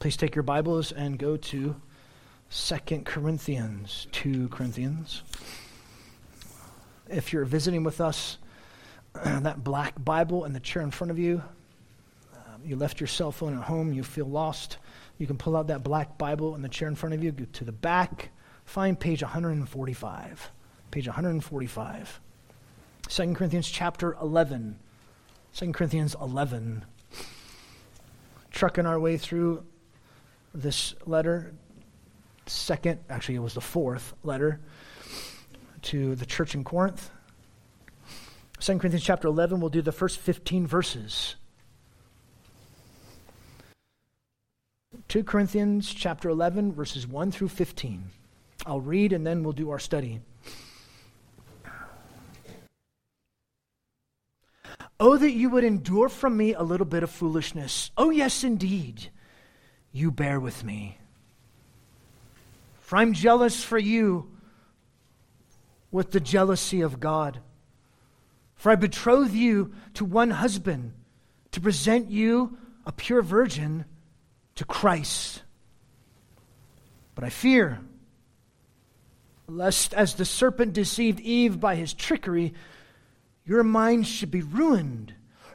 Please take your Bibles and go to 2 Corinthians. If you're visiting with us, that black Bible in the chair in front of you, you left your cell phone at home, you feel lost, you can pull out that black Bible in the chair in front of you, go to the back, find page 145. Page 145. 2 Corinthians chapter 11. 2 Corinthians 11. Trucking our way through this letter, the fourth letter to the church in Corinth. 2 Corinthians chapter 11, we'll do the first 15 verses. 2 Corinthians chapter 11, verses 1 through 15. I'll read and then we'll do our study. Oh, that you would endure from me a little bit of foolishness. Oh, yes, indeed, you bear with me. For I'm jealous for you with the jealousy of God. For I betroth you to one husband, to present you a pure virgin to Christ. But I fear, lest as the serpent deceived Eve by his trickery, your minds should be ruined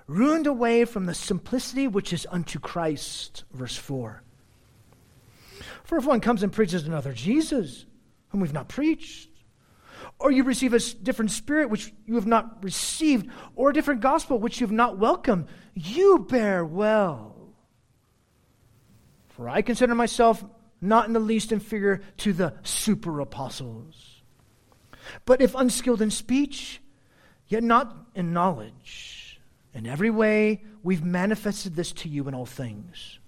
away from the simplicity which is unto Christ. Verse 4. For if one comes and preaches another Jesus, whom we've not preached, or you receive a different spirit which you have not received, or a different gospel which you have not welcomed, you bear well. For I consider myself not in the least inferior to the super apostles. But if unskilled in speech, yet not in knowledge. In every way, we've manifested this to you in all things.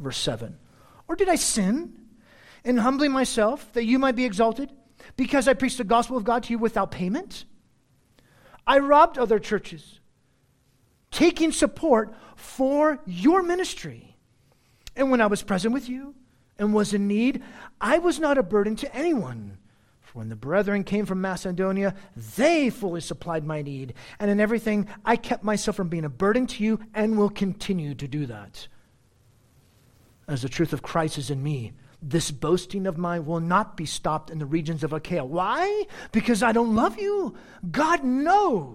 Verse 7. Or did I sin in humbling myself that you might be exalted, because I preached the gospel of God to you without payment? I robbed other churches, taking support for your ministry. And when I was present with you and was in need, I was not a burden to anyone. When the brethren came from Macedonia, they fully supplied my need. And in everything, I kept myself from being a burden to you and will continue to do that. As the truth of Christ is in me, this boasting of mine will not be stopped in the regions of Achaia. Why? Because I don't love you. God knows.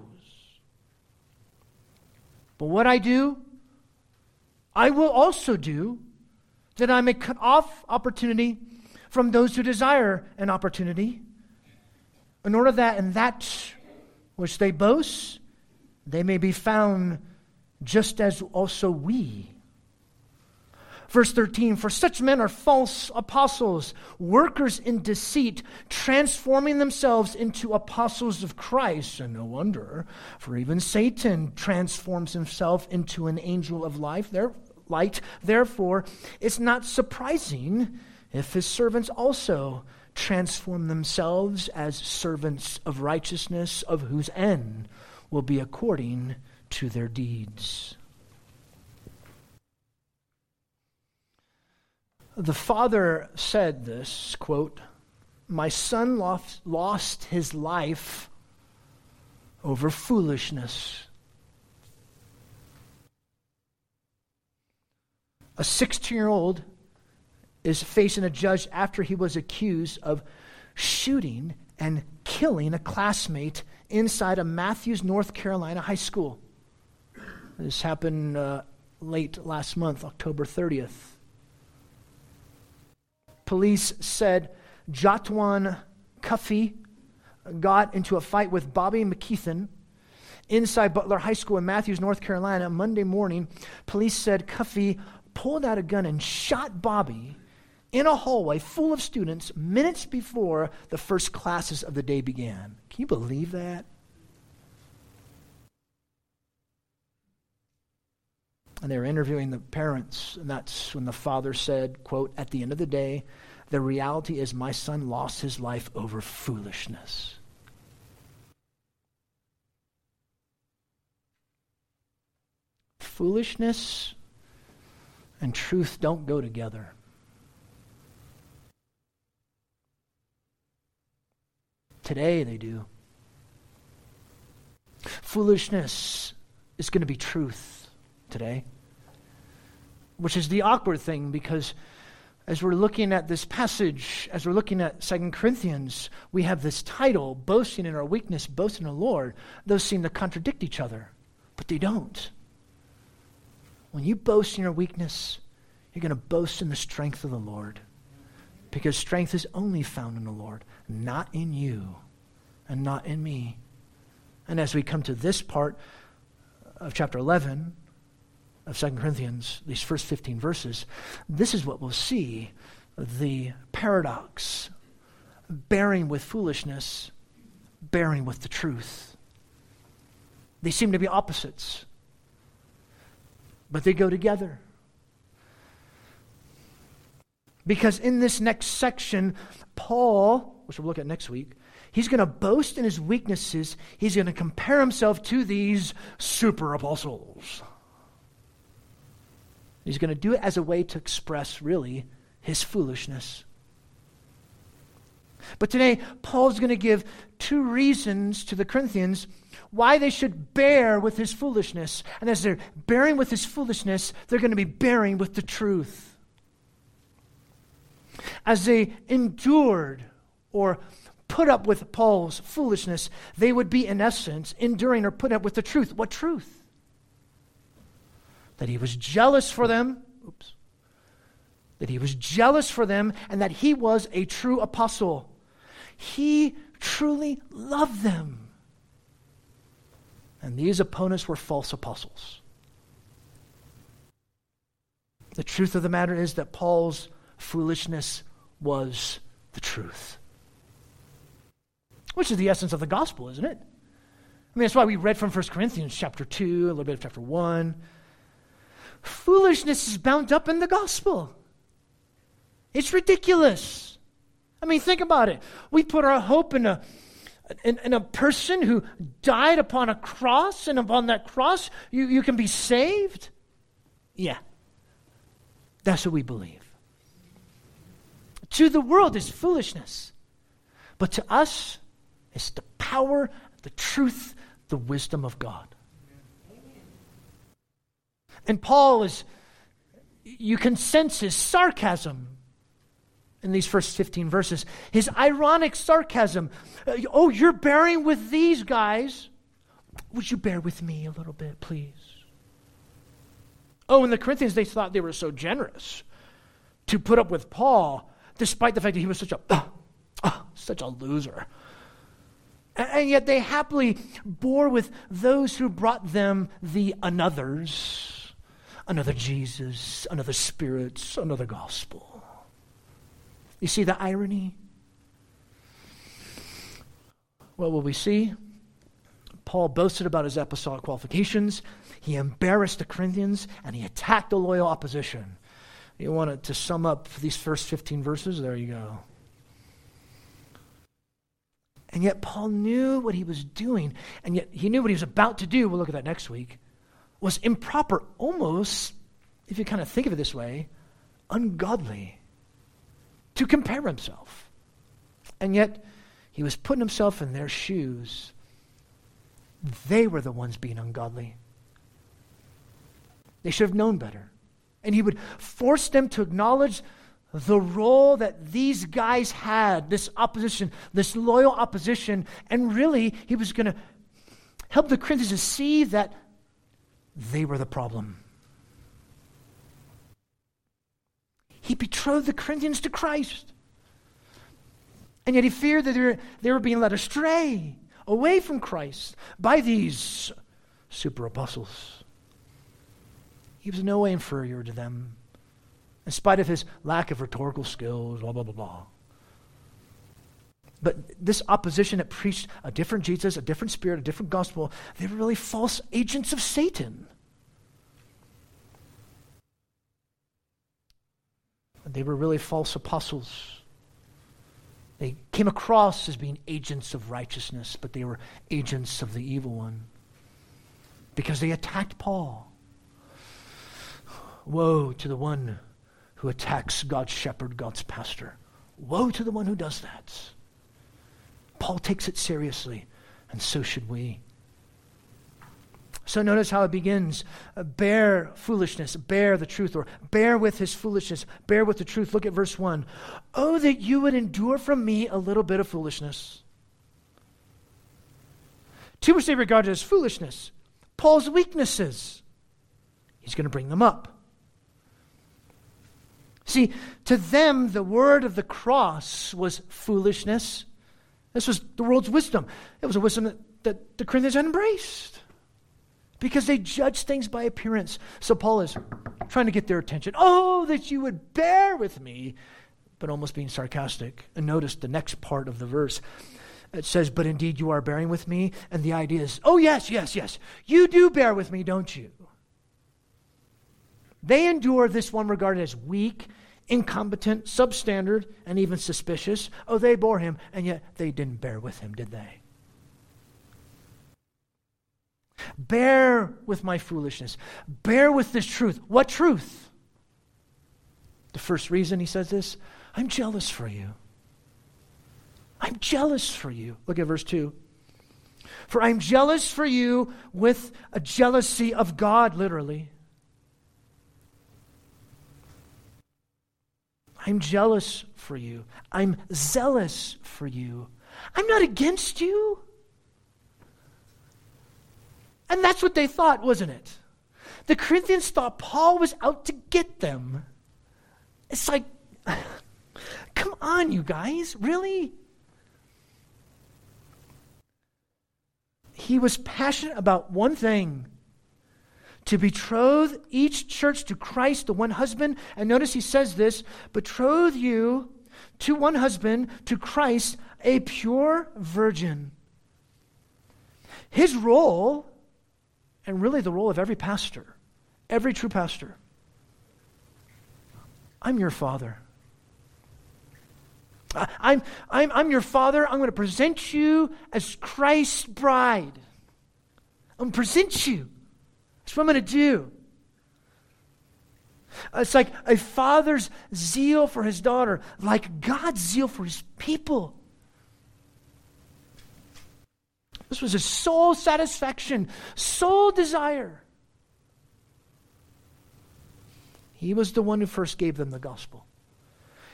But what I do, I will also do, that I may cut off opportunity from those who desire an opportunity, in order that in that which they boast, they may be found just as also we. Verse 13, for such men are false apostles, workers in deceit, transforming themselves into apostles of Christ. And no wonder, for even Satan transforms himself into an angel of light. Therefore, it's not surprising if his servants also transform themselves as servants of righteousness, of whose end will be according to their deeds. The father said this, quote, "My son lost his life over foolishness." A 16-year-old is facing a judge after he was accused of shooting and killing a classmate inside a Matthews, North Carolina high school. This happened late last month, October 30th. Police said Jatwan Cuffey got into a fight with Bobby McKeithen inside Butler High School in Matthews, North Carolina, Monday morning. Police said Cuffey pulled out a gun and shot Bobby in a hallway full of students minutes before the first classes of the day began. Can you believe that? And they were interviewing the parents, and that's when the father said, quote, "At the end of the day, the reality is my son lost his life over foolishness." Foolishness and truth don't go together. Today they do. Foolishness is going to be truth today. which is the awkward thing, because as we're looking at this passage, as we're looking at 2 Corinthians, we have this title, Boasting in Our Weakness, Boasting in the Lord. Those seem to contradict each other, but they don't. When you boast in your weakness, you're going to boast in the strength of the Lord, because strength is only found in the Lord, not in you and not in me. And as we come to this part of chapter 11 of 2 Corinthians, these first 15 verses, this is what we'll see, the paradox, bearing with foolishness, bearing with the truth. They seem to be opposites, but they go together. Because in this next section, Paul, which we'll look at next week, he's going to boast in his weaknesses. He's going to compare himself to these super apostles. He's going to do it as a way to express, really, his foolishness. But today, Paul's going to give two reasons to the Corinthians why they should bear with his foolishness. And as they're bearing with his foolishness, they're going to be bearing with the truth. As they endured or put up with Paul's foolishness, they would be, in essence, enduring or put up with the truth. What truth? That he was jealous for them. That he was jealous for them, and that he was a true apostle. He truly loved them. And these opponents were false apostles. The truth of the matter is that Paul's foolishness was the truth. Which is the essence of the gospel, isn't it? I mean, that's why we read from 1 Corinthians chapter 2, a little bit of chapter 1. Foolishness is bound up in the gospel. It's ridiculous. I mean, think about it. We put our hope in a person who died upon a cross, and upon that cross, you can be saved. Yeah. That's what we believe. To the world is foolishness, but to us it's the power, the truth, the wisdom of God. And Paul is, you can sense his sarcasm in these first 15 verses, his ironic sarcasm. Oh, you're bearing with these guys. Would you bear with me a little bit, please? Oh, in the Corinthians, they thought they were so generous to put up with Paul, despite the fact that he was such a loser. And yet they happily bore with those who brought them the anothers, another Jesus, another spirit, another gospel. You see the irony? What will we see? Paul boasted about his apostolic qualifications. He embarrassed the Corinthians, and he attacked the loyal opposition. You want to sum up these first 15 verses? There you go. And yet Paul knew what he was doing, and yet he knew what he was about to do, we'll look at that next week, was improper, almost, if you kind of think of it this way, ungodly, to compare himself. And yet he was putting himself in their shoes. They were the ones being ungodly. They should have known better. And he would force them to acknowledge the role that these guys had, this opposition, this loyal opposition. And really, he was going to help the Corinthians to see that they were the problem. He betrothed the Corinthians to Christ. And yet he feared that they were being led astray, away from Christ, by these super apostles. He was no way inferior to them, in spite of his lack of rhetorical skills, blah, blah, blah, blah. But this opposition that preached a different Jesus, a different spirit, a different gospel, they were really false agents of Satan. They were really false apostles. They came across as being agents of righteousness, but they were agents of the evil one, because they attacked Paul. Woe to the one who attacks God's shepherd, God's pastor. Woe to the one who does that. Paul takes it seriously, and so should we. So notice how it begins. Bear foolishness, bear the truth, or bear with his foolishness, bear with the truth. Look at verse 1. Oh, that you would endure from me a little bit of foolishness. Too much they regard it as foolishness. Paul's weaknesses. He's going to bring them up. See, to them, the word of the cross was foolishness. This was the world's wisdom. It was a wisdom that the Corinthians had embraced because they judged things by appearance. So Paul is trying to get their attention. Oh, that you would bear with me, but almost being sarcastic. And notice the next part of the verse. It says, but indeed you are bearing with me. And the idea is, oh, yes, yes, yes. You do bear with me, don't you? They endure this one regarded as weak, incompetent, substandard, and even suspicious. Oh, they bore him, and yet they didn't bear with him, did they? Bear with my foolishness. Bear with this truth. What truth? The first reason he says this, I'm jealous for you. I'm jealous for you. Look at verse 2. For I'm jealous for you with a jealousy of God, literally. I'm jealous for you. I'm zealous for you. I'm not against you. And that's what they thought, wasn't it? The Corinthians thought Paul was out to get them. It's like, come on, you guys, really? He was passionate about one thing. To betroth each church to Christ, the one husband. And notice he says this, betroth you to one husband, to Christ, a pure virgin. His role, and really the role of every pastor, every true pastor, I'm your father. I'm your father. I'm going to present you as Christ's bride. I'm going to present you. That's what I'm going to do. It's like a father's zeal for his daughter, like God's zeal for his people. This was his sole satisfaction, sole desire. He was the one who first gave them the gospel.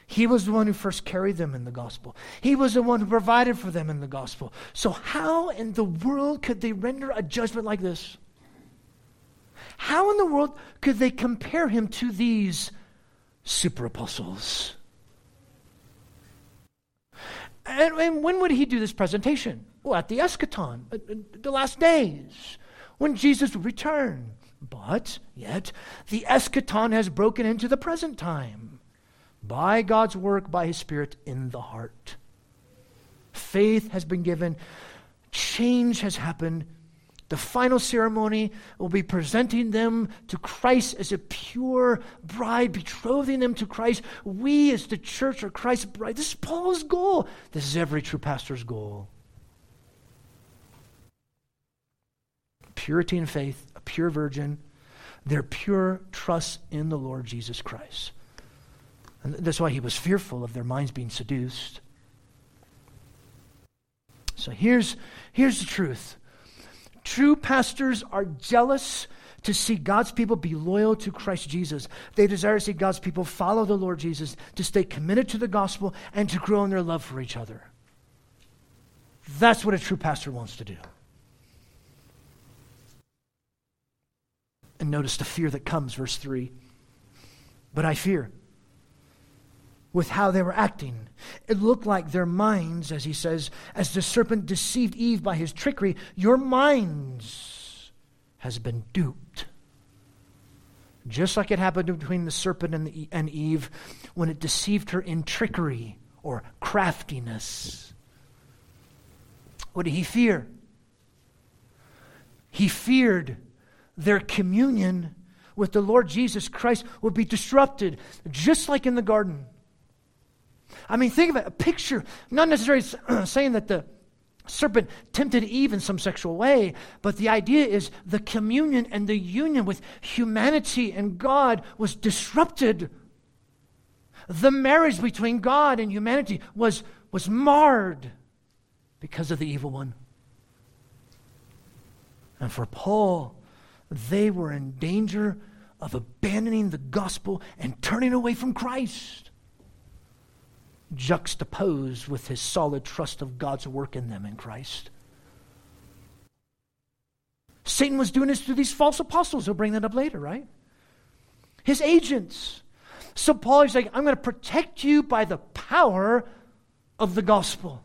He was the one who first carried them in the gospel. He was the one who provided for them in the gospel. So how in the world could they render a judgment like this? How in the world could they compare him to these super apostles? And when would he do this presentation? Well, at the eschaton, the last days, when Jesus would return. But yet, the eschaton has broken into the present time by God's work, by his Spirit in the heart. Faith has been given. Change has happened. The final ceremony will be presenting them to Christ as a pure bride, betrothing them to Christ. We as the church are Christ's bride. This is Paul's goal. This is every true pastor's goal. Purity in faith, a pure virgin, their pure trust in the Lord Jesus Christ. And that's why he was fearful of their minds being seduced. So here's the truth. True pastors are jealous to see God's people be loyal to Christ Jesus. They desire to see God's people follow the Lord Jesus, to stay committed to the gospel, and to grow in their love for each other. That's what a true pastor wants to do. And notice the fear that comes, verse 3. But I fear. With how they were acting. It looked like their minds, as he says, as the serpent deceived Eve by his trickery, your minds has been duped. Just like it happened between the serpent and Eve when it deceived her in trickery or craftiness. What did he fear? He feared their communion with the Lord Jesus Christ would be disrupted, just like in the garden. I mean, think of it, a picture, not necessarily saying that the serpent tempted Eve in some sexual way, but the idea is the communion and the union with humanity and God was disrupted. The marriage between God and humanity was marred because of the evil one. And for Paul, they were in danger of abandoning the gospel and turning away from Christ, juxtaposed with his solid trust of God's work in them in Christ. Satan was doing this through these false apostles. He'll bring that up later, right? His agents. So Paul is like, I'm going to protect you by the power of the gospel.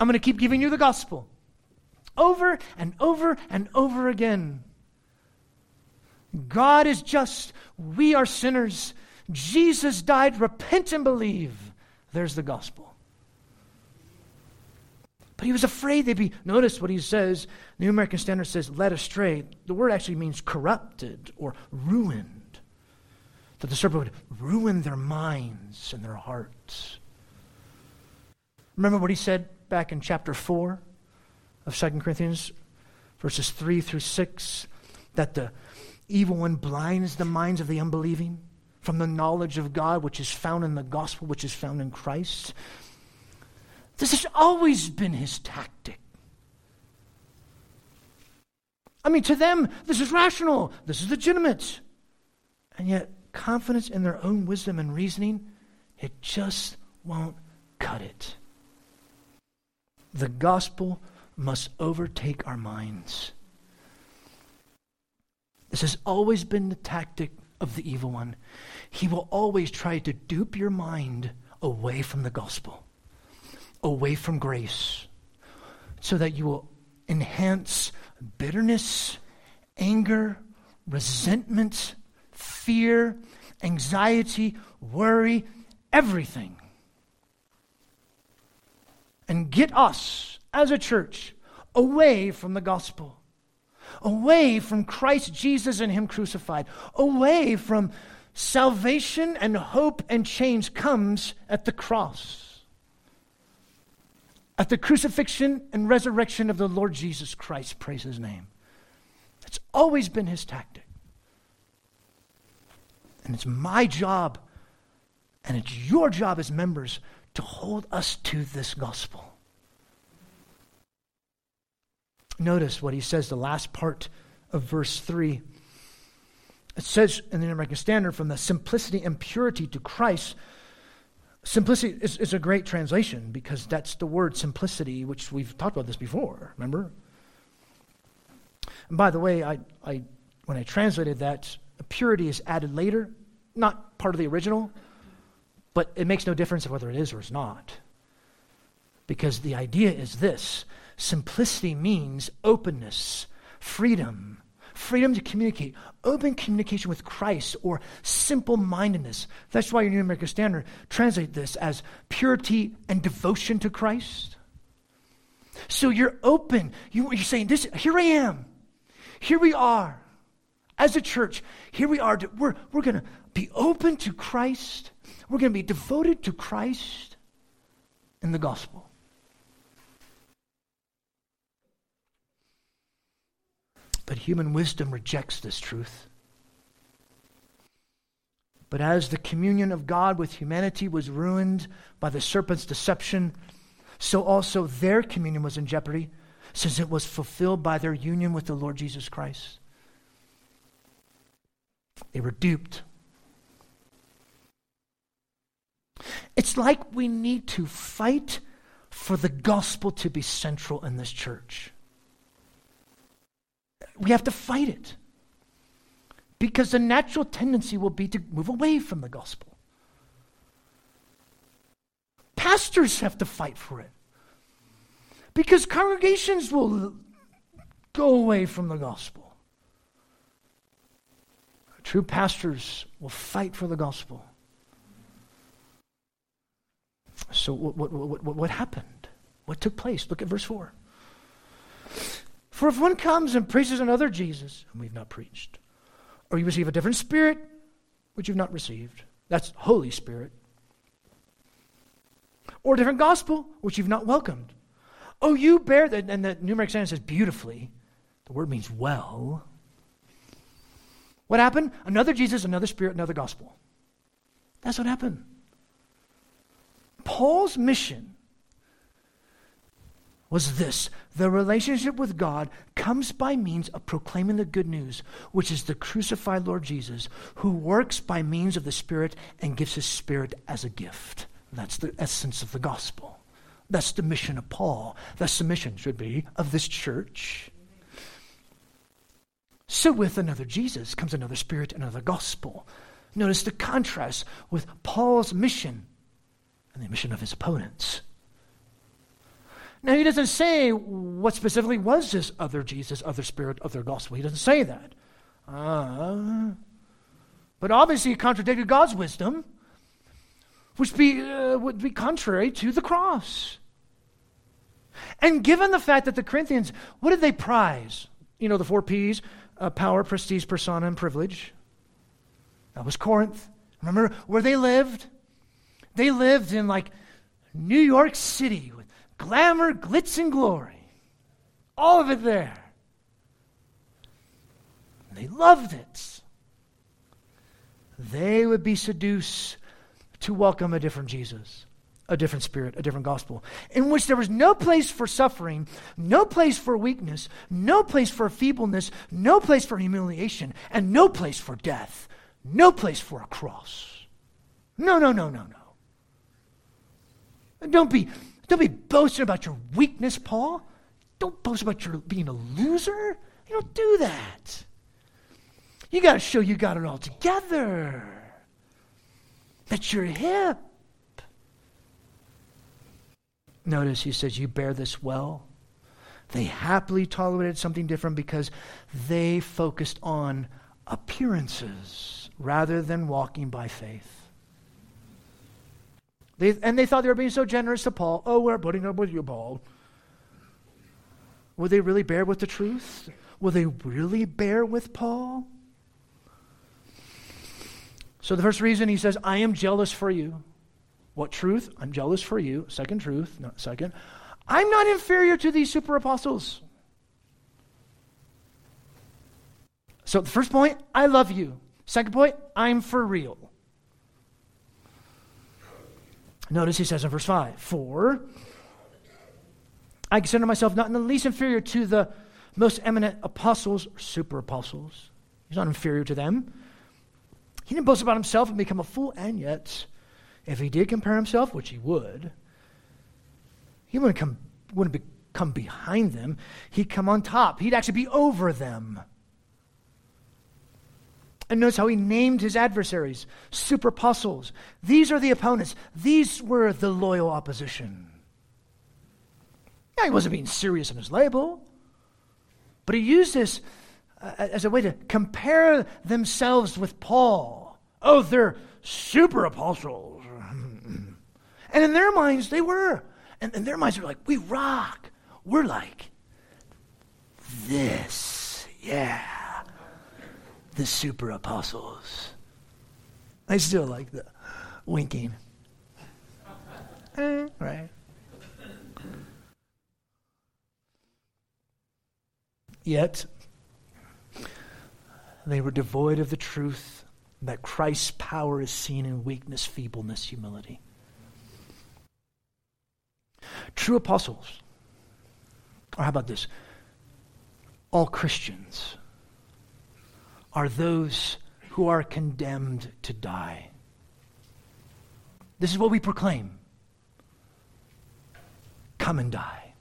I'm going to keep giving you the gospel over and over and over again. God is just. We are sinners. Jesus died. Repent and believe. There's the gospel. But he was afraid they'd be. Notice what he says. The New American Standard says, led astray. The word actually means corrupted or ruined. That the serpent would ruin their minds and their hearts. Remember what he said back in chapter 4 of 2 Corinthians, verses 3 through 6, that the evil one blinds the minds of the unbelieving from the knowledge of God, which is found in the gospel, which is found in Christ. This has always been his tactic. I mean, to them, this is rational, this is legitimate. And yet, confidence in their own wisdom and reasoning, it just won't cut it. The gospel must overtake our minds. This has always been the tactic of the evil one. He will always try to dupe your mind away from the gospel, away from grace, so that you will enhance bitterness, anger, resentment, fear, anxiety, worry, everything. And get us as a church away from the gospel, away from Christ Jesus and him crucified, away from salvation and hope and change comes at the cross, at the crucifixion and resurrection of the Lord Jesus Christ, praise his name. It's always been his tactic. And it's my job, and it's your job as members to hold us to this gospel. Notice what he says, the last part of verse 3. It says in the New American Standard, from the simplicity and purity to Christ. Simplicity is a great translation because that's the word simplicity, which we've talked about this before, remember? And by the way, I when I translated that, purity is added later, not part of the original, but it makes no difference whether it is or it's not. Because the idea is this. Simplicity means openness, freedom to communicate, open communication with Christ, or simple-mindedness. That's why your New American Standard translates this as purity and devotion to Christ. So you're open. You're saying, "This. Here I am. Here we are. As a church, here we are. We're going to be open to Christ. We're going to be devoted to Christ in the gospel." But human wisdom rejects this truth. But as the communion of God with humanity was ruined by the serpent's deception, so also their communion was in jeopardy, since it was fulfilled by their union with the Lord Jesus Christ. They were duped. It's like we need to fight for the gospel to be central in this church. We have to fight it because the natural tendency will be to move away from the gospel. Pastors have to fight for it because congregations will go away from the gospel. True pastors will fight for the gospel. So what happened? What took place? Look at verse 4. For if one comes and preaches another Jesus, whom we've not preached, or you receive a different spirit, which you've not received, that's Holy Spirit, or a different gospel, which you've not welcomed. Oh, you bear that, and the New American Standard says beautifully. The word means well. What happened? Another Jesus, another spirit, another gospel. That's what happened. Paul's mission was this: the relationship with God comes by means of proclaiming the good news, which is the crucified Lord Jesus, who works by means of the Spirit and gives his Spirit as a gift. That's the essence of the gospel. That's the mission of Paul. That's the mission, should be, of this church. So with another Jesus comes another Spirit, another gospel. Notice the contrast with Paul's mission and the mission of his opponents. Now, he doesn't say what specifically was this other Jesus, other Spirit, other gospel. He doesn't say that. But obviously, it contradicted God's wisdom, which would be contrary to the cross. And given the fact that the Corinthians, what did they prize? You know, the four Ps, power, prestige, persona, and privilege. That was Corinth. Remember where they lived? They lived in like New York City, glamour, glitz, and glory. All of it there. And they loved it. They would be seduced to welcome a different Jesus, a different Spirit, a different gospel, in which there was no place for suffering, no place for weakness, no place for feebleness, no place for humiliation, and no place for death, no place for a cross. No. Don't be boasting about your weakness, Paul. Don't boast about your being a loser. You don't do that. You got to show you got it all together. That you're hip. Notice he says, you bear this well. They happily tolerated something different because they focused on appearances rather than walking by faith. They thought they were being so generous to Paul. Oh, we're putting up with you, Paul. Will they really bear with the truth? Will they really bear with Paul? So the first reason he says, I am jealous for you. What truth? I'm jealous for you. Second truth, not second. I'm not inferior to these super apostles. So the first point, I love you. Second point, I'm for real. Notice he says in verse 5, for I consider myself not in the least inferior to the most eminent apostles or super apostles. He's not inferior to them. He didn't boast about himself and become a fool, and yet, if he did compare himself, which he would, he wouldn't come behind them. He'd come on top. He'd actually be over them. And notice how he named his adversaries, super apostles. These are the opponents. These were the loyal opposition. Now, he wasn't being serious in his label, but he used this as a way to compare themselves with Paul. Oh, they're super apostles. And in their minds, they were. And in their minds, they're like, we rock. We're like this. Yeah. The super apostles. I still like the winking. Right. Yet, they were devoid of the truth that Christ's power is seen in weakness, feebleness, humility. True apostles, or how about this? All Christians are those who are condemned to die. This is what we proclaim. Come and die.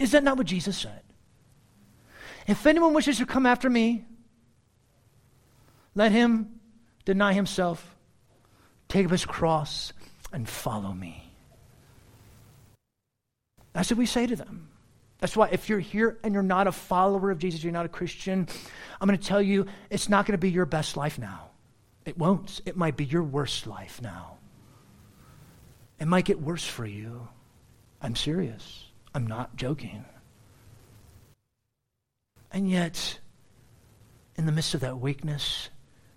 Is that not what Jesus said? If anyone wishes to come after me, let him deny himself, take up his cross, and follow me. That's what we say to them. That's why if you're here and you're not a follower of Jesus, you're not a Christian, I'm going to tell you, it's not going to be your best life now. It won't. It might be your worst life now. It might get worse for you. I'm serious. I'm not joking. And yet, in the midst of that weakness,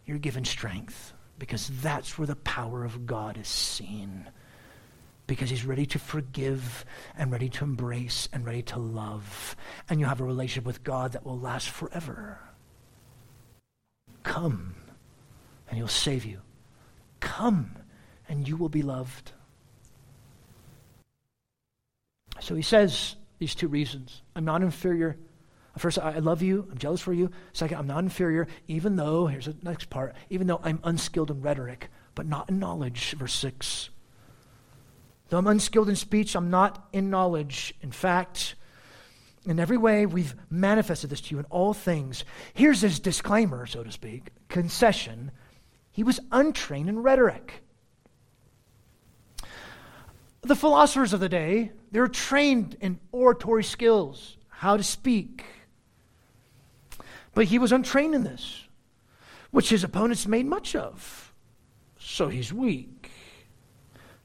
you're given strength because that's where the power of God is seen. Because he's ready to forgive and ready to embrace and ready to love. And you have a relationship with God that will last forever. Come, and he'll save you. Come, and you will be loved. So he says these two reasons. I'm not inferior. First, I love you. I'm jealous for you. Second, I'm not inferior, even though, here's the next part, even though I'm unskilled in rhetoric, but not in knowledge, verse 6. Though I'm unskilled in speech, I'm not in knowledge. In fact, in every way, we've manifested this to you in all things. Here's his disclaimer, so to speak, concession. He was untrained in rhetoric. The philosophers of the day, they were trained in oratory skills, how to speak. But he was untrained in this, which his opponents made much of. So he's weak.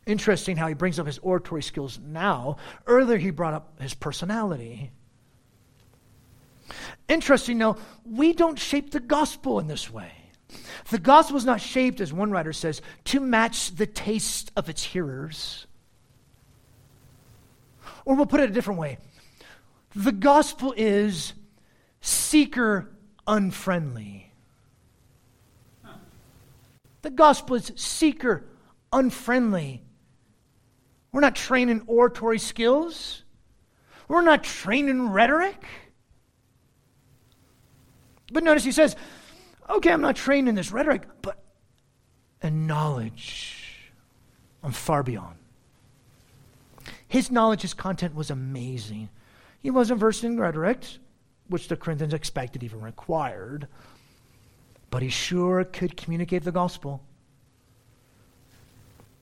Interesting how he brings up his oratory skills now. Earlier he brought up his personality. Interesting, now, we don't shape the gospel in this way. The gospel is not shaped, as one writer says, to match the taste of its hearers. Or we'll put it a different way. The gospel is seeker unfriendly. The gospel is seeker unfriendly. We're not trained in oratory skills. We're not trained in rhetoric. But notice he says, okay, I'm not trained in this rhetoric, but in knowledge, I'm far beyond. His knowledge, his content was amazing. He wasn't versed in rhetoric, which the Corinthians expected, even required, but he sure could communicate the gospel.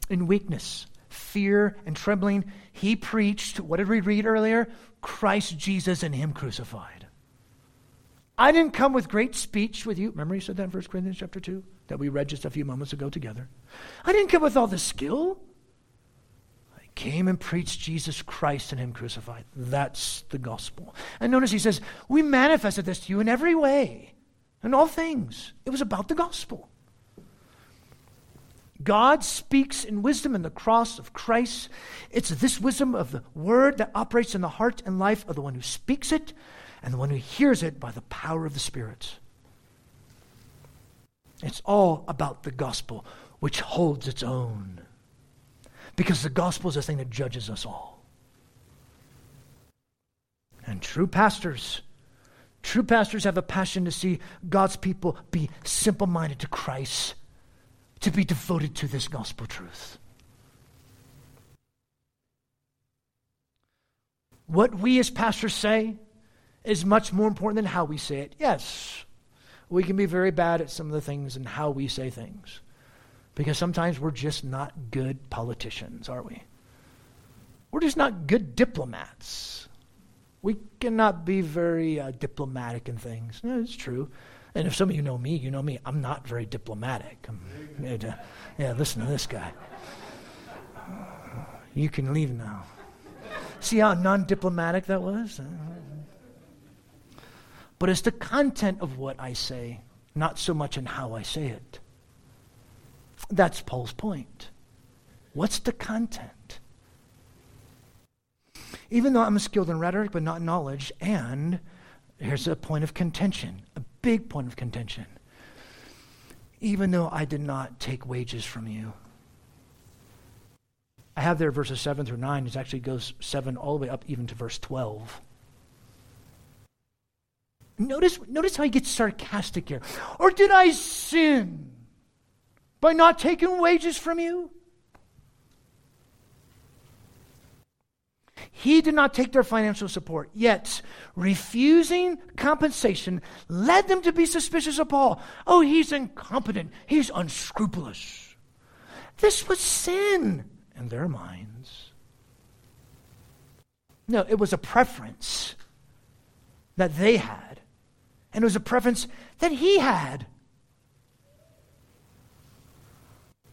In weakness, fear, and trembling, he preached, what did we read earlier? Christ Jesus and him crucified. I didn't come with great speech with you. Remember he said that in 1 Corinthians chapter 2 that we read just a few moments ago together. I didn't come with all the skill. I came and preached Jesus Christ and him crucified. That's the gospel. And notice he says, we manifested this to you in every way, in all things. It was about the gospel. God speaks in wisdom in the cross of Christ. It's this wisdom of the word that operates in the heart and life of the one who speaks it, and the one who hears it by the power of the Spirit. It's all about the gospel, which holds its own. Because the gospel is the thing that judges us all. And true pastors have a passion to see God's people be simple-minded to Christ, to be devoted to this gospel truth. What we as pastors say is much more important than how we say it. Yes, we can be very bad at some of the things and how we say things, because sometimes we're just not good politicians, are we? We're just not good diplomats. We cannot be very diplomatic in things. Yeah, it's true. And if some of you know me, I'm not very diplomatic. Yeah, listen to this guy. You can leave now. See how non-diplomatic that was? But it's the content of what I say, not so much in how I say it. That's Paul's point. What's the content? Even though I'm skilled in rhetoric, but not knowledge, and here's a point of contention, a big point of contention. Even though I did not take wages from you. I have there verses 7 through 9. It actually goes 7 all the way up even to verse 12. Notice how he gets sarcastic here. Or did I sin by not taking wages from you? He did not take their financial support, yet refusing compensation led them to be suspicious of Paul. Oh, he's incompetent. He's unscrupulous. This was sin in their minds. No, it was a preference that they had. And it was a preference that he had.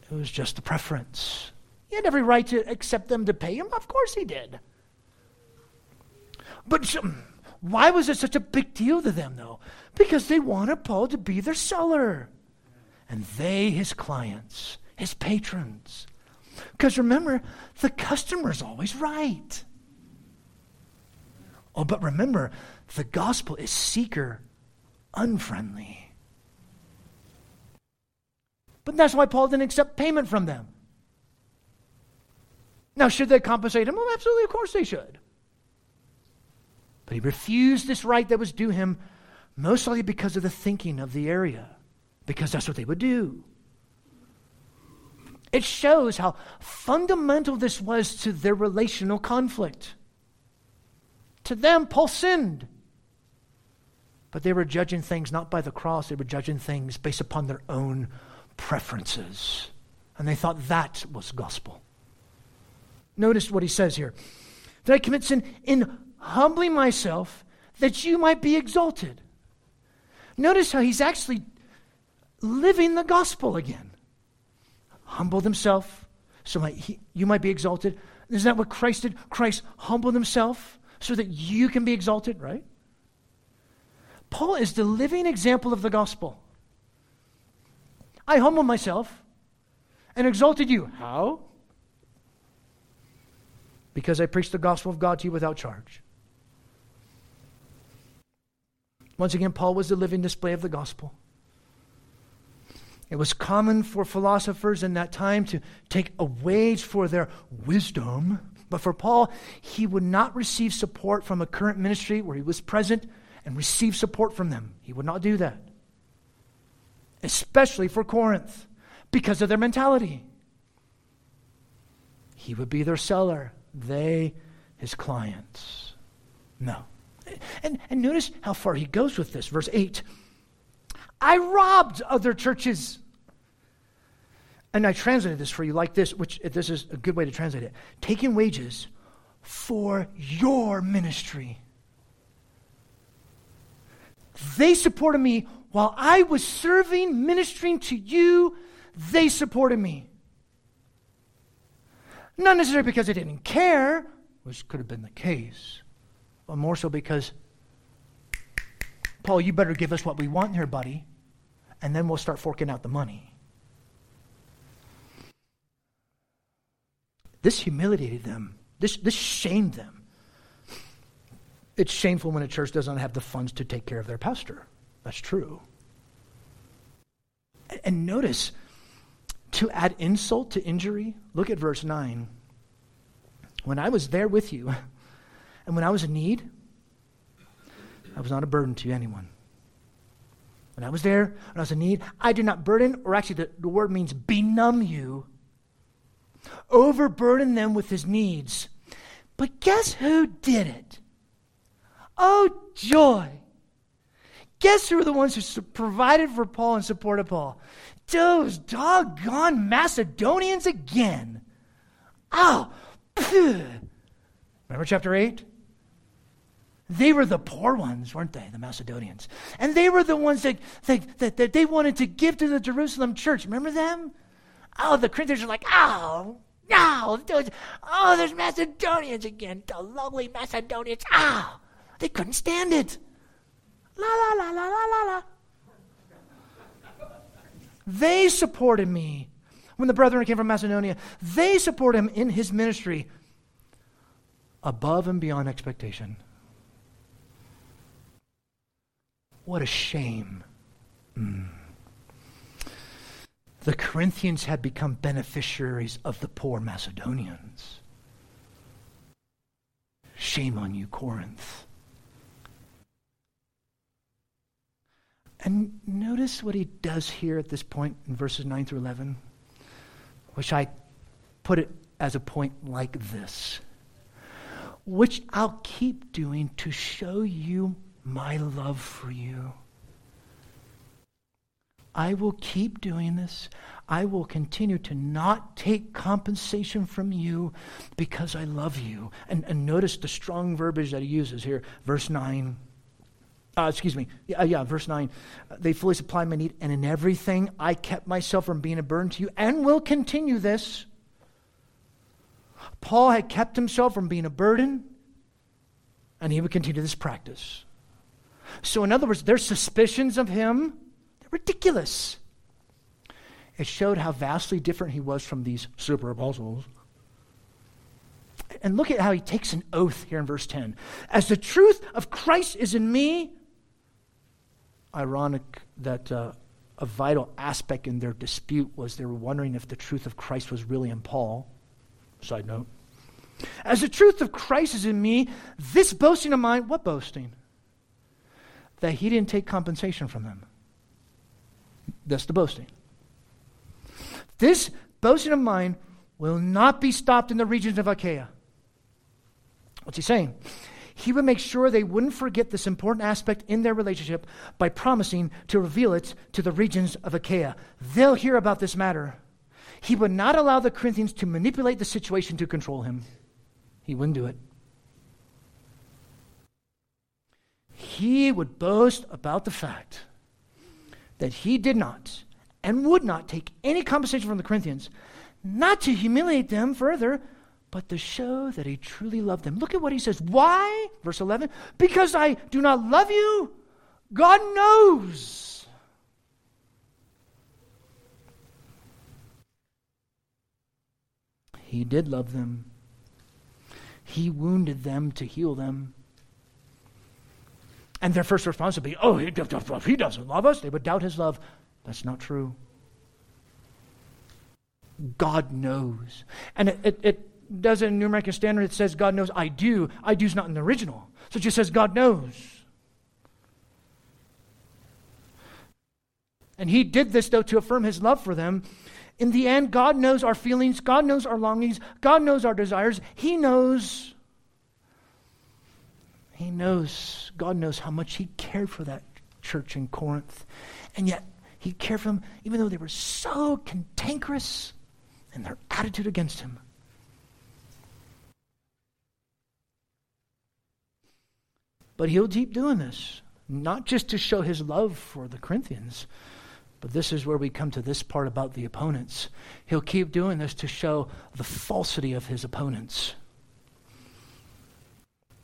It was just a preference. He had every right to accept them to pay him. Of course he did. But why was it such a big deal to them, though? Because they wanted Paul to be their seller. And they, his clients, his patrons. Because remember, the customer's always right. Oh, but remember, the gospel is seeker unfriendly. But that's why Paul didn't accept payment from them. Now, should they compensate him? Well, absolutely, of course they should. But he refused this right that was due him, mostly because of the thinking of the area, because that's what they would do. It shows how fundamental this was to their relational conflict. To them, Paul sinned. But they were judging things not by the cross, they were judging things based upon their own preferences. And they thought that was gospel. Notice what he says here. That I commit sin in humbling myself that you might be exalted. Notice how he's actually living the gospel again. Humbled himself so you might be exalted. Isn't that what Christ did? Christ humbled himself so that you can be exalted, right? Paul is the living example of the gospel. I humbled myself and exalted you. How? Because I preached the gospel of God to you without charge. Once again, Paul was the living display of the gospel. It was common for philosophers in that time to take a wage for their wisdom. But for Paul, he would not receive support from a current ministry where he was present and receive support from them. He would not do that. Especially for Corinth, because of their mentality. He would be their seller, they his clients. No. And notice how far he goes with this. Verse 8. I robbed other churches. And I translated this for you like this, which this is a good way to translate it. Taking wages for your ministry. They supported me while I was serving, ministering to you. They supported me. Not necessarily because they didn't care, which could have been the case, but more so because, Paul, you better give us what we want here, buddy, and then we'll start forking out the money. This humiliated them. This shamed them. It's shameful when a church doesn't have the funds to take care of their pastor. That's true. And notice, to add insult to injury, look at verse 9. When I was there with you, and when I was in need, I was not a burden to anyone. When I was there, when I was in need, I did not burden, or actually the word means benumb you, overburden them with his needs. But guess who did it? Oh, joy. Guess who were the ones who provided for Paul and supported Paul? Those doggone Macedonians again. Oh, phew. Remember chapter 8? They were the poor ones, weren't they? The Macedonians. And they were the ones that they wanted to give to the Jerusalem church. Remember them? Oh, the Corinthians are like, oh, no. Oh, there's Macedonians again. The lovely Macedonians. Oh, they couldn't stand it. La, la, la, la, la, la, la. They supported me. When the brethren came from Macedonia, they supported him in his ministry above and beyond expectation. What a shame. The Corinthians had become beneficiaries of the poor Macedonians. Shame on you, Corinth. And notice what he does here at this point in verses 9 through 11, which I put it as a point like this, which I'll keep doing to show you my love for you. I will keep doing this. I will continue to not take compensation from you because I love you. And notice the strong verbiage that he uses here. Verse 9. Verse 9. They fully supplied my need, and in everything I kept myself from being a burden to you, and will continue this. Paul had kept himself from being a burden, and he would continue this practice. So in other words, their suspicions of him, they're ridiculous. It showed how vastly different he was from these super apostles. And look at how he takes an oath here in verse 10. As the truth of Christ is in me, ironic that a vital aspect in their dispute was they were wondering if the truth of Christ was really in Paul. Side note. As the truth of Christ is in me, this boasting of mine, what boasting? That he didn't take compensation from them. That's the boasting. This boasting of mine will not be stopped in the regions of Achaia. What's he saying? He would make sure they wouldn't forget this important aspect in their relationship by promising to reveal it to the regions of Achaia. They'll hear about this matter. He would not allow the Corinthians to manipulate the situation to control him. He wouldn't do it. He would boast about the fact that he did not and would not take any compensation from the Corinthians, not to humiliate them further, but to show that he truly loved them. Look at what he says. Why? Verse 11, because I do not love you, God knows. He did love them. He wounded them to heal them. And their first response would be, oh, he doesn't love us. They would doubt his love. That's not true. God knows. And it does it in New American Standard. It says God knows. I do. I do's not in the original. So it just says God knows. And he did this, though, to affirm his love for them. In the end, God knows our feelings. God knows our longings. God knows our desires. He knows. He knows. God knows how much he cared for that church in Corinth. And yet, he cared for them even though they were so cantankerous in their attitude against him. But he'll keep doing this, not just to show his love for the Corinthians, but this is where we come to this part about the opponents. He'll keep doing this to show the falsity of his opponents,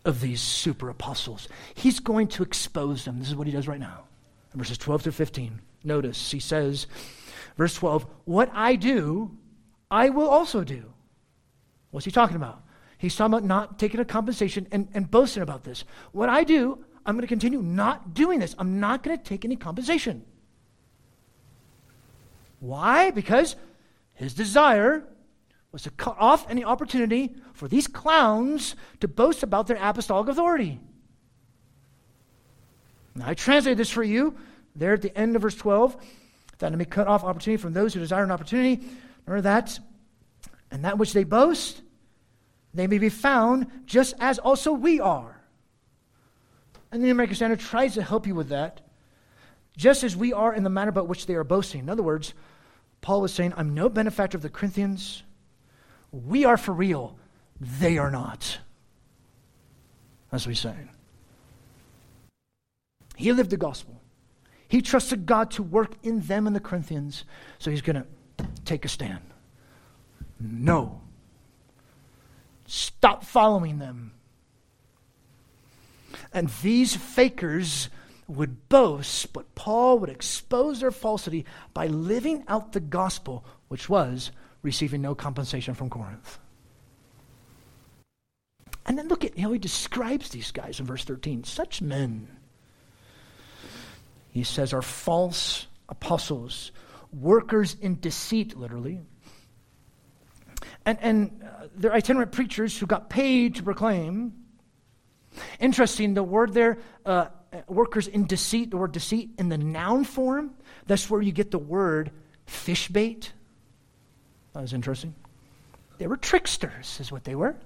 of these super apostles. He's going to expose them. This is what he does right now. Verses 12 through 15. Notice, he says, verse 12, what I do, I will also do. What's he talking about? He's talking about not taking a compensation and boasting about this. What I do, I'm going to continue not doing this. I'm not going to take any compensation. Why? Because his desire was to cut off any opportunity for these clowns to boast about their apostolic authority. Now, I translate this for you there at the end of verse 12, that I may cut off opportunity from those who desire an opportunity. Remember that. And that which they boast, they may be found just as also we are. And the New American Standard tries to help you with that. Just as we are in the matter about which they are boasting. In other words, Paul was saying, I'm no benefactor of the Corinthians. We are for real. They are not. That's what he's saying. He lived the gospel. He trusted God to work in them and the Corinthians. So he's going to take a stand. No. Stop following them. And these fakers would boast, but Paul would expose their falsity by living out the gospel, which was receiving no compensation from Corinth. And then look at how he describes these guys in verse 13. Such men, he says, are false apostles, workers in deceit, literally. And they're itinerant preachers who got paid to proclaim. Interesting, the word there, workers in deceit, the word deceit in the noun form, that's where you get the word fish bait. That was interesting. They were tricksters, is what they were.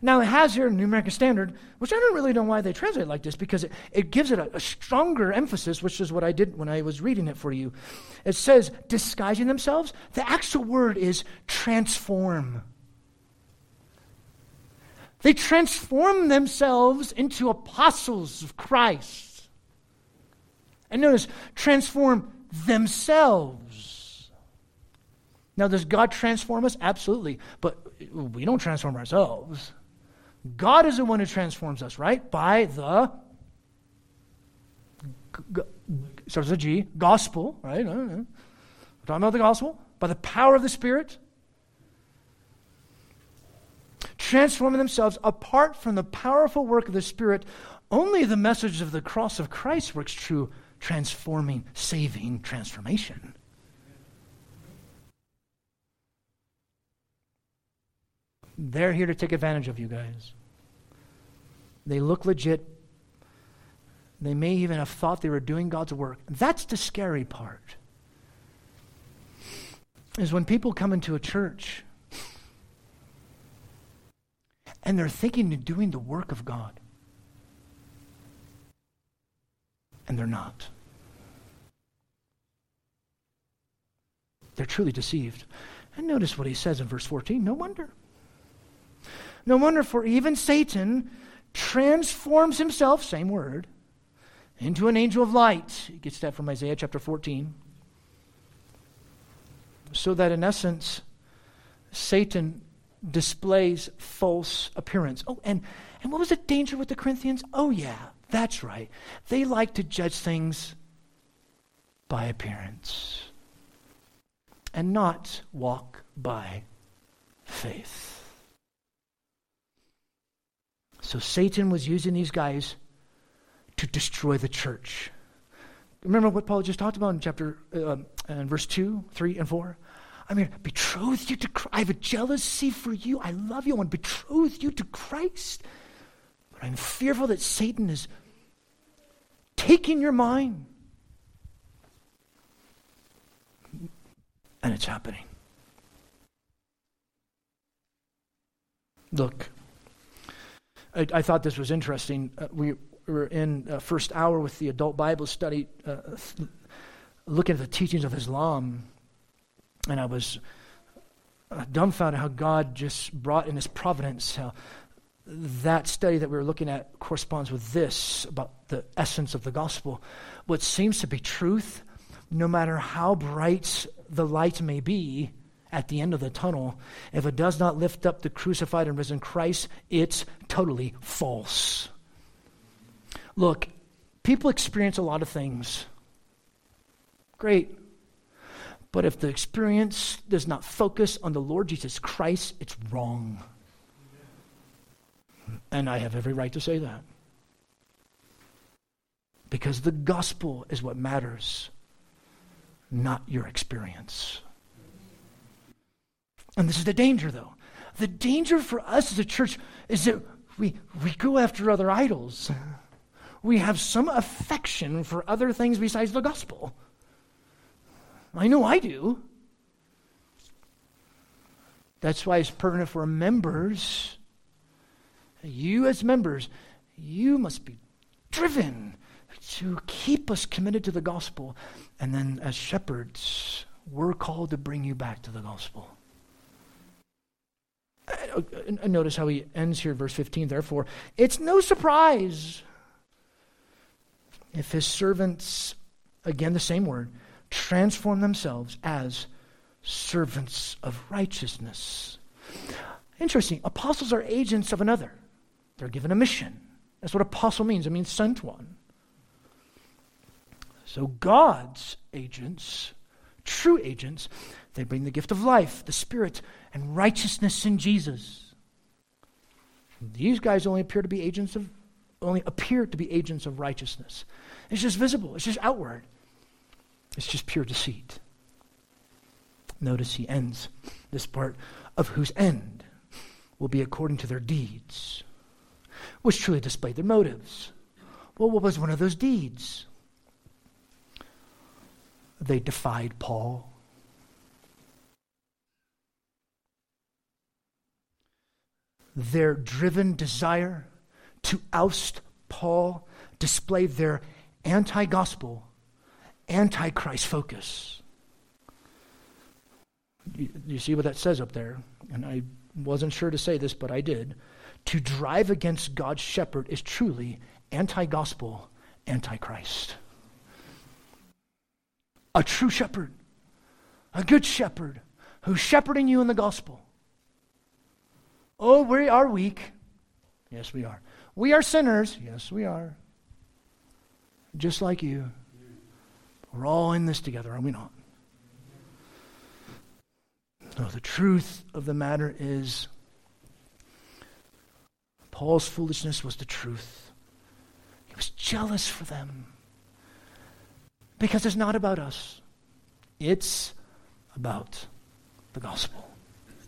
Now, it has here in the New American Standard, which I don't really know why they translate like this, because it gives it a stronger emphasis, which is what I did when I was reading it for you. It says, disguising themselves. The actual word is transform. They transform themselves into apostles of Christ. And notice, transform themselves. Now, does God transform us? Absolutely. But we don't transform ourselves. God is the one who transforms us, right? By the starts with a G, gospel, right? We're talking about the gospel. By the power of the Spirit. Transforming themselves apart from the powerful work of the Spirit, only the message of the cross of Christ works true, transforming, saving transformation. They're here to take advantage of you guys. They look legit. They may even have thought they were doing God's work. That's the scary part, is when people come into a church and they're thinking of doing the work of God, and they're not. They're truly deceived. And notice what he says in verse 14. No wonder. No wonder, for even Satan transforms himself, same word, into an angel of light. He gets that from Isaiah chapter 14. So that in essence, Satan displays false appearance. Oh, and what was the danger with the Corinthians? Oh yeah, that's right. They like to judge things by appearance and not walk by faith. So Satan was using these guys to destroy the church. Remember what Paul just talked about in chapter in verse 2, 3, and 4? I mean, betrothed you to Christ. I have a jealousy for you. I love you. I want to betroth you to Christ. But I'm fearful that Satan is taking your mind. And it's happening. Look, I thought this was interesting. We were in first hour with the adult Bible study, looking at the teachings of Islam, and I was dumbfounded how God just brought in His providence, how that study that we were looking at corresponds with this, about the essence of the gospel. What seems to be truth, no matter how bright the light may be at the end of the tunnel, if it does not lift up the crucified and risen Christ, it's totally false. Look, people experience a lot of things. Great. But if the experience does not focus on the Lord Jesus Christ, it's wrong. And I have every right to say that. Because the gospel is what matters, not your experience. And this is the danger, though. The danger for us as a church is that we go after other idols. We have some affection for other things besides the gospel. I know I do. That's why it's pertinent for members. You as members, you must be driven to keep us committed to the gospel. And then as shepherds, we're called to bring you back to the gospel. Notice how he ends here, verse 15, therefore, it's no surprise if his servants, again the same word, transform themselves as servants of righteousness. Interesting. Apostles are agents of another. They're given a mission. That's what apostle means. It means sent one. So God's agents, true agents, they bring the gift of life, the Spirit, and righteousness in Jesus. These guys only appear to be agents of righteousness. It's just visible. It's just outward. It's just pure deceit. Notice he ends this part, of whose end will be according to their deeds, which truly displayed their motives. Well, what was one of those deeds? They defied Paul. Their driven desire to oust Paul displayed their anti-gospel, anti-Christ focus. You see what that says up there? And I wasn't sure to say this, but I did. To drive against God's shepherd is truly anti-gospel, anti-Christ. A true shepherd, a good shepherd, who's shepherding you in the gospel. Oh, we are weak. Yes, we are. We are sinners. Yes, we are. Just like you. We're all in this together, are we not? No, the truth of the matter is Paul's foolishness was the truth. He was jealous for them. Because it's not about us. It's about the gospel.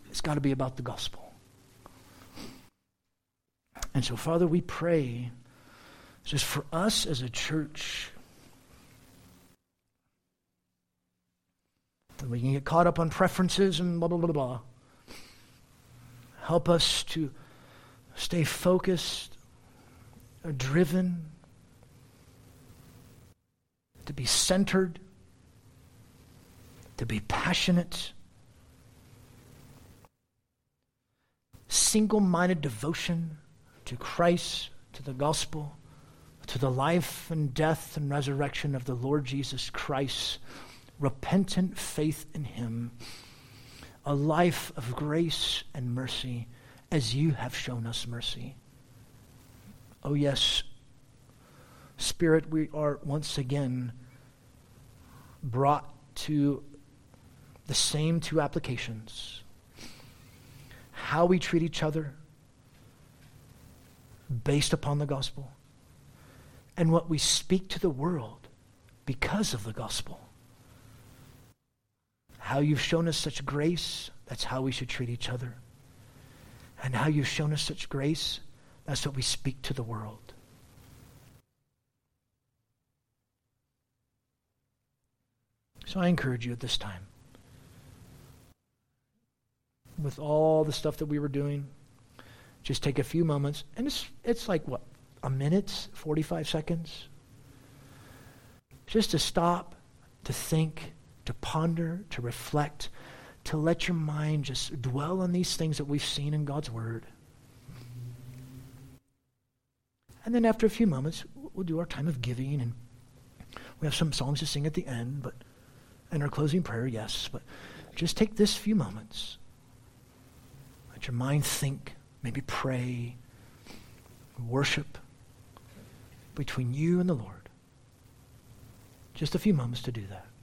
It's got to be about the gospel. And so, Father, we pray just for us as a church that we can get caught up on preferences and blah, blah, blah, blah. Help us to stay focused, driven, to be centered, to be passionate. Single-minded devotion to Christ, to the gospel, to the life and death and resurrection of the Lord Jesus Christ. Repentant faith in him. A life of grace and mercy as you have shown us mercy. Oh yes, Spirit, we are once again brought to the same two applications. How we treat each other based upon the gospel, and what we speak to the world because of the gospel. How you've shown us such grace, that's how we should treat each other. And how you've shown us such grace, that's what we speak to the world. So I encourage you at this time, with all the stuff that we were doing, just take a few moments, and it's like, what, a minute, 45 seconds? Just to stop, to think, to ponder, to reflect, to let your mind just dwell on these things that we've seen in God's Word. And then after a few moments, we'll do our time of giving, and we have some songs to sing at the end, but and our closing prayer, yes, but just take this few moments. Let your mind think, maybe pray, worship between you and the Lord. Just a few moments to do that.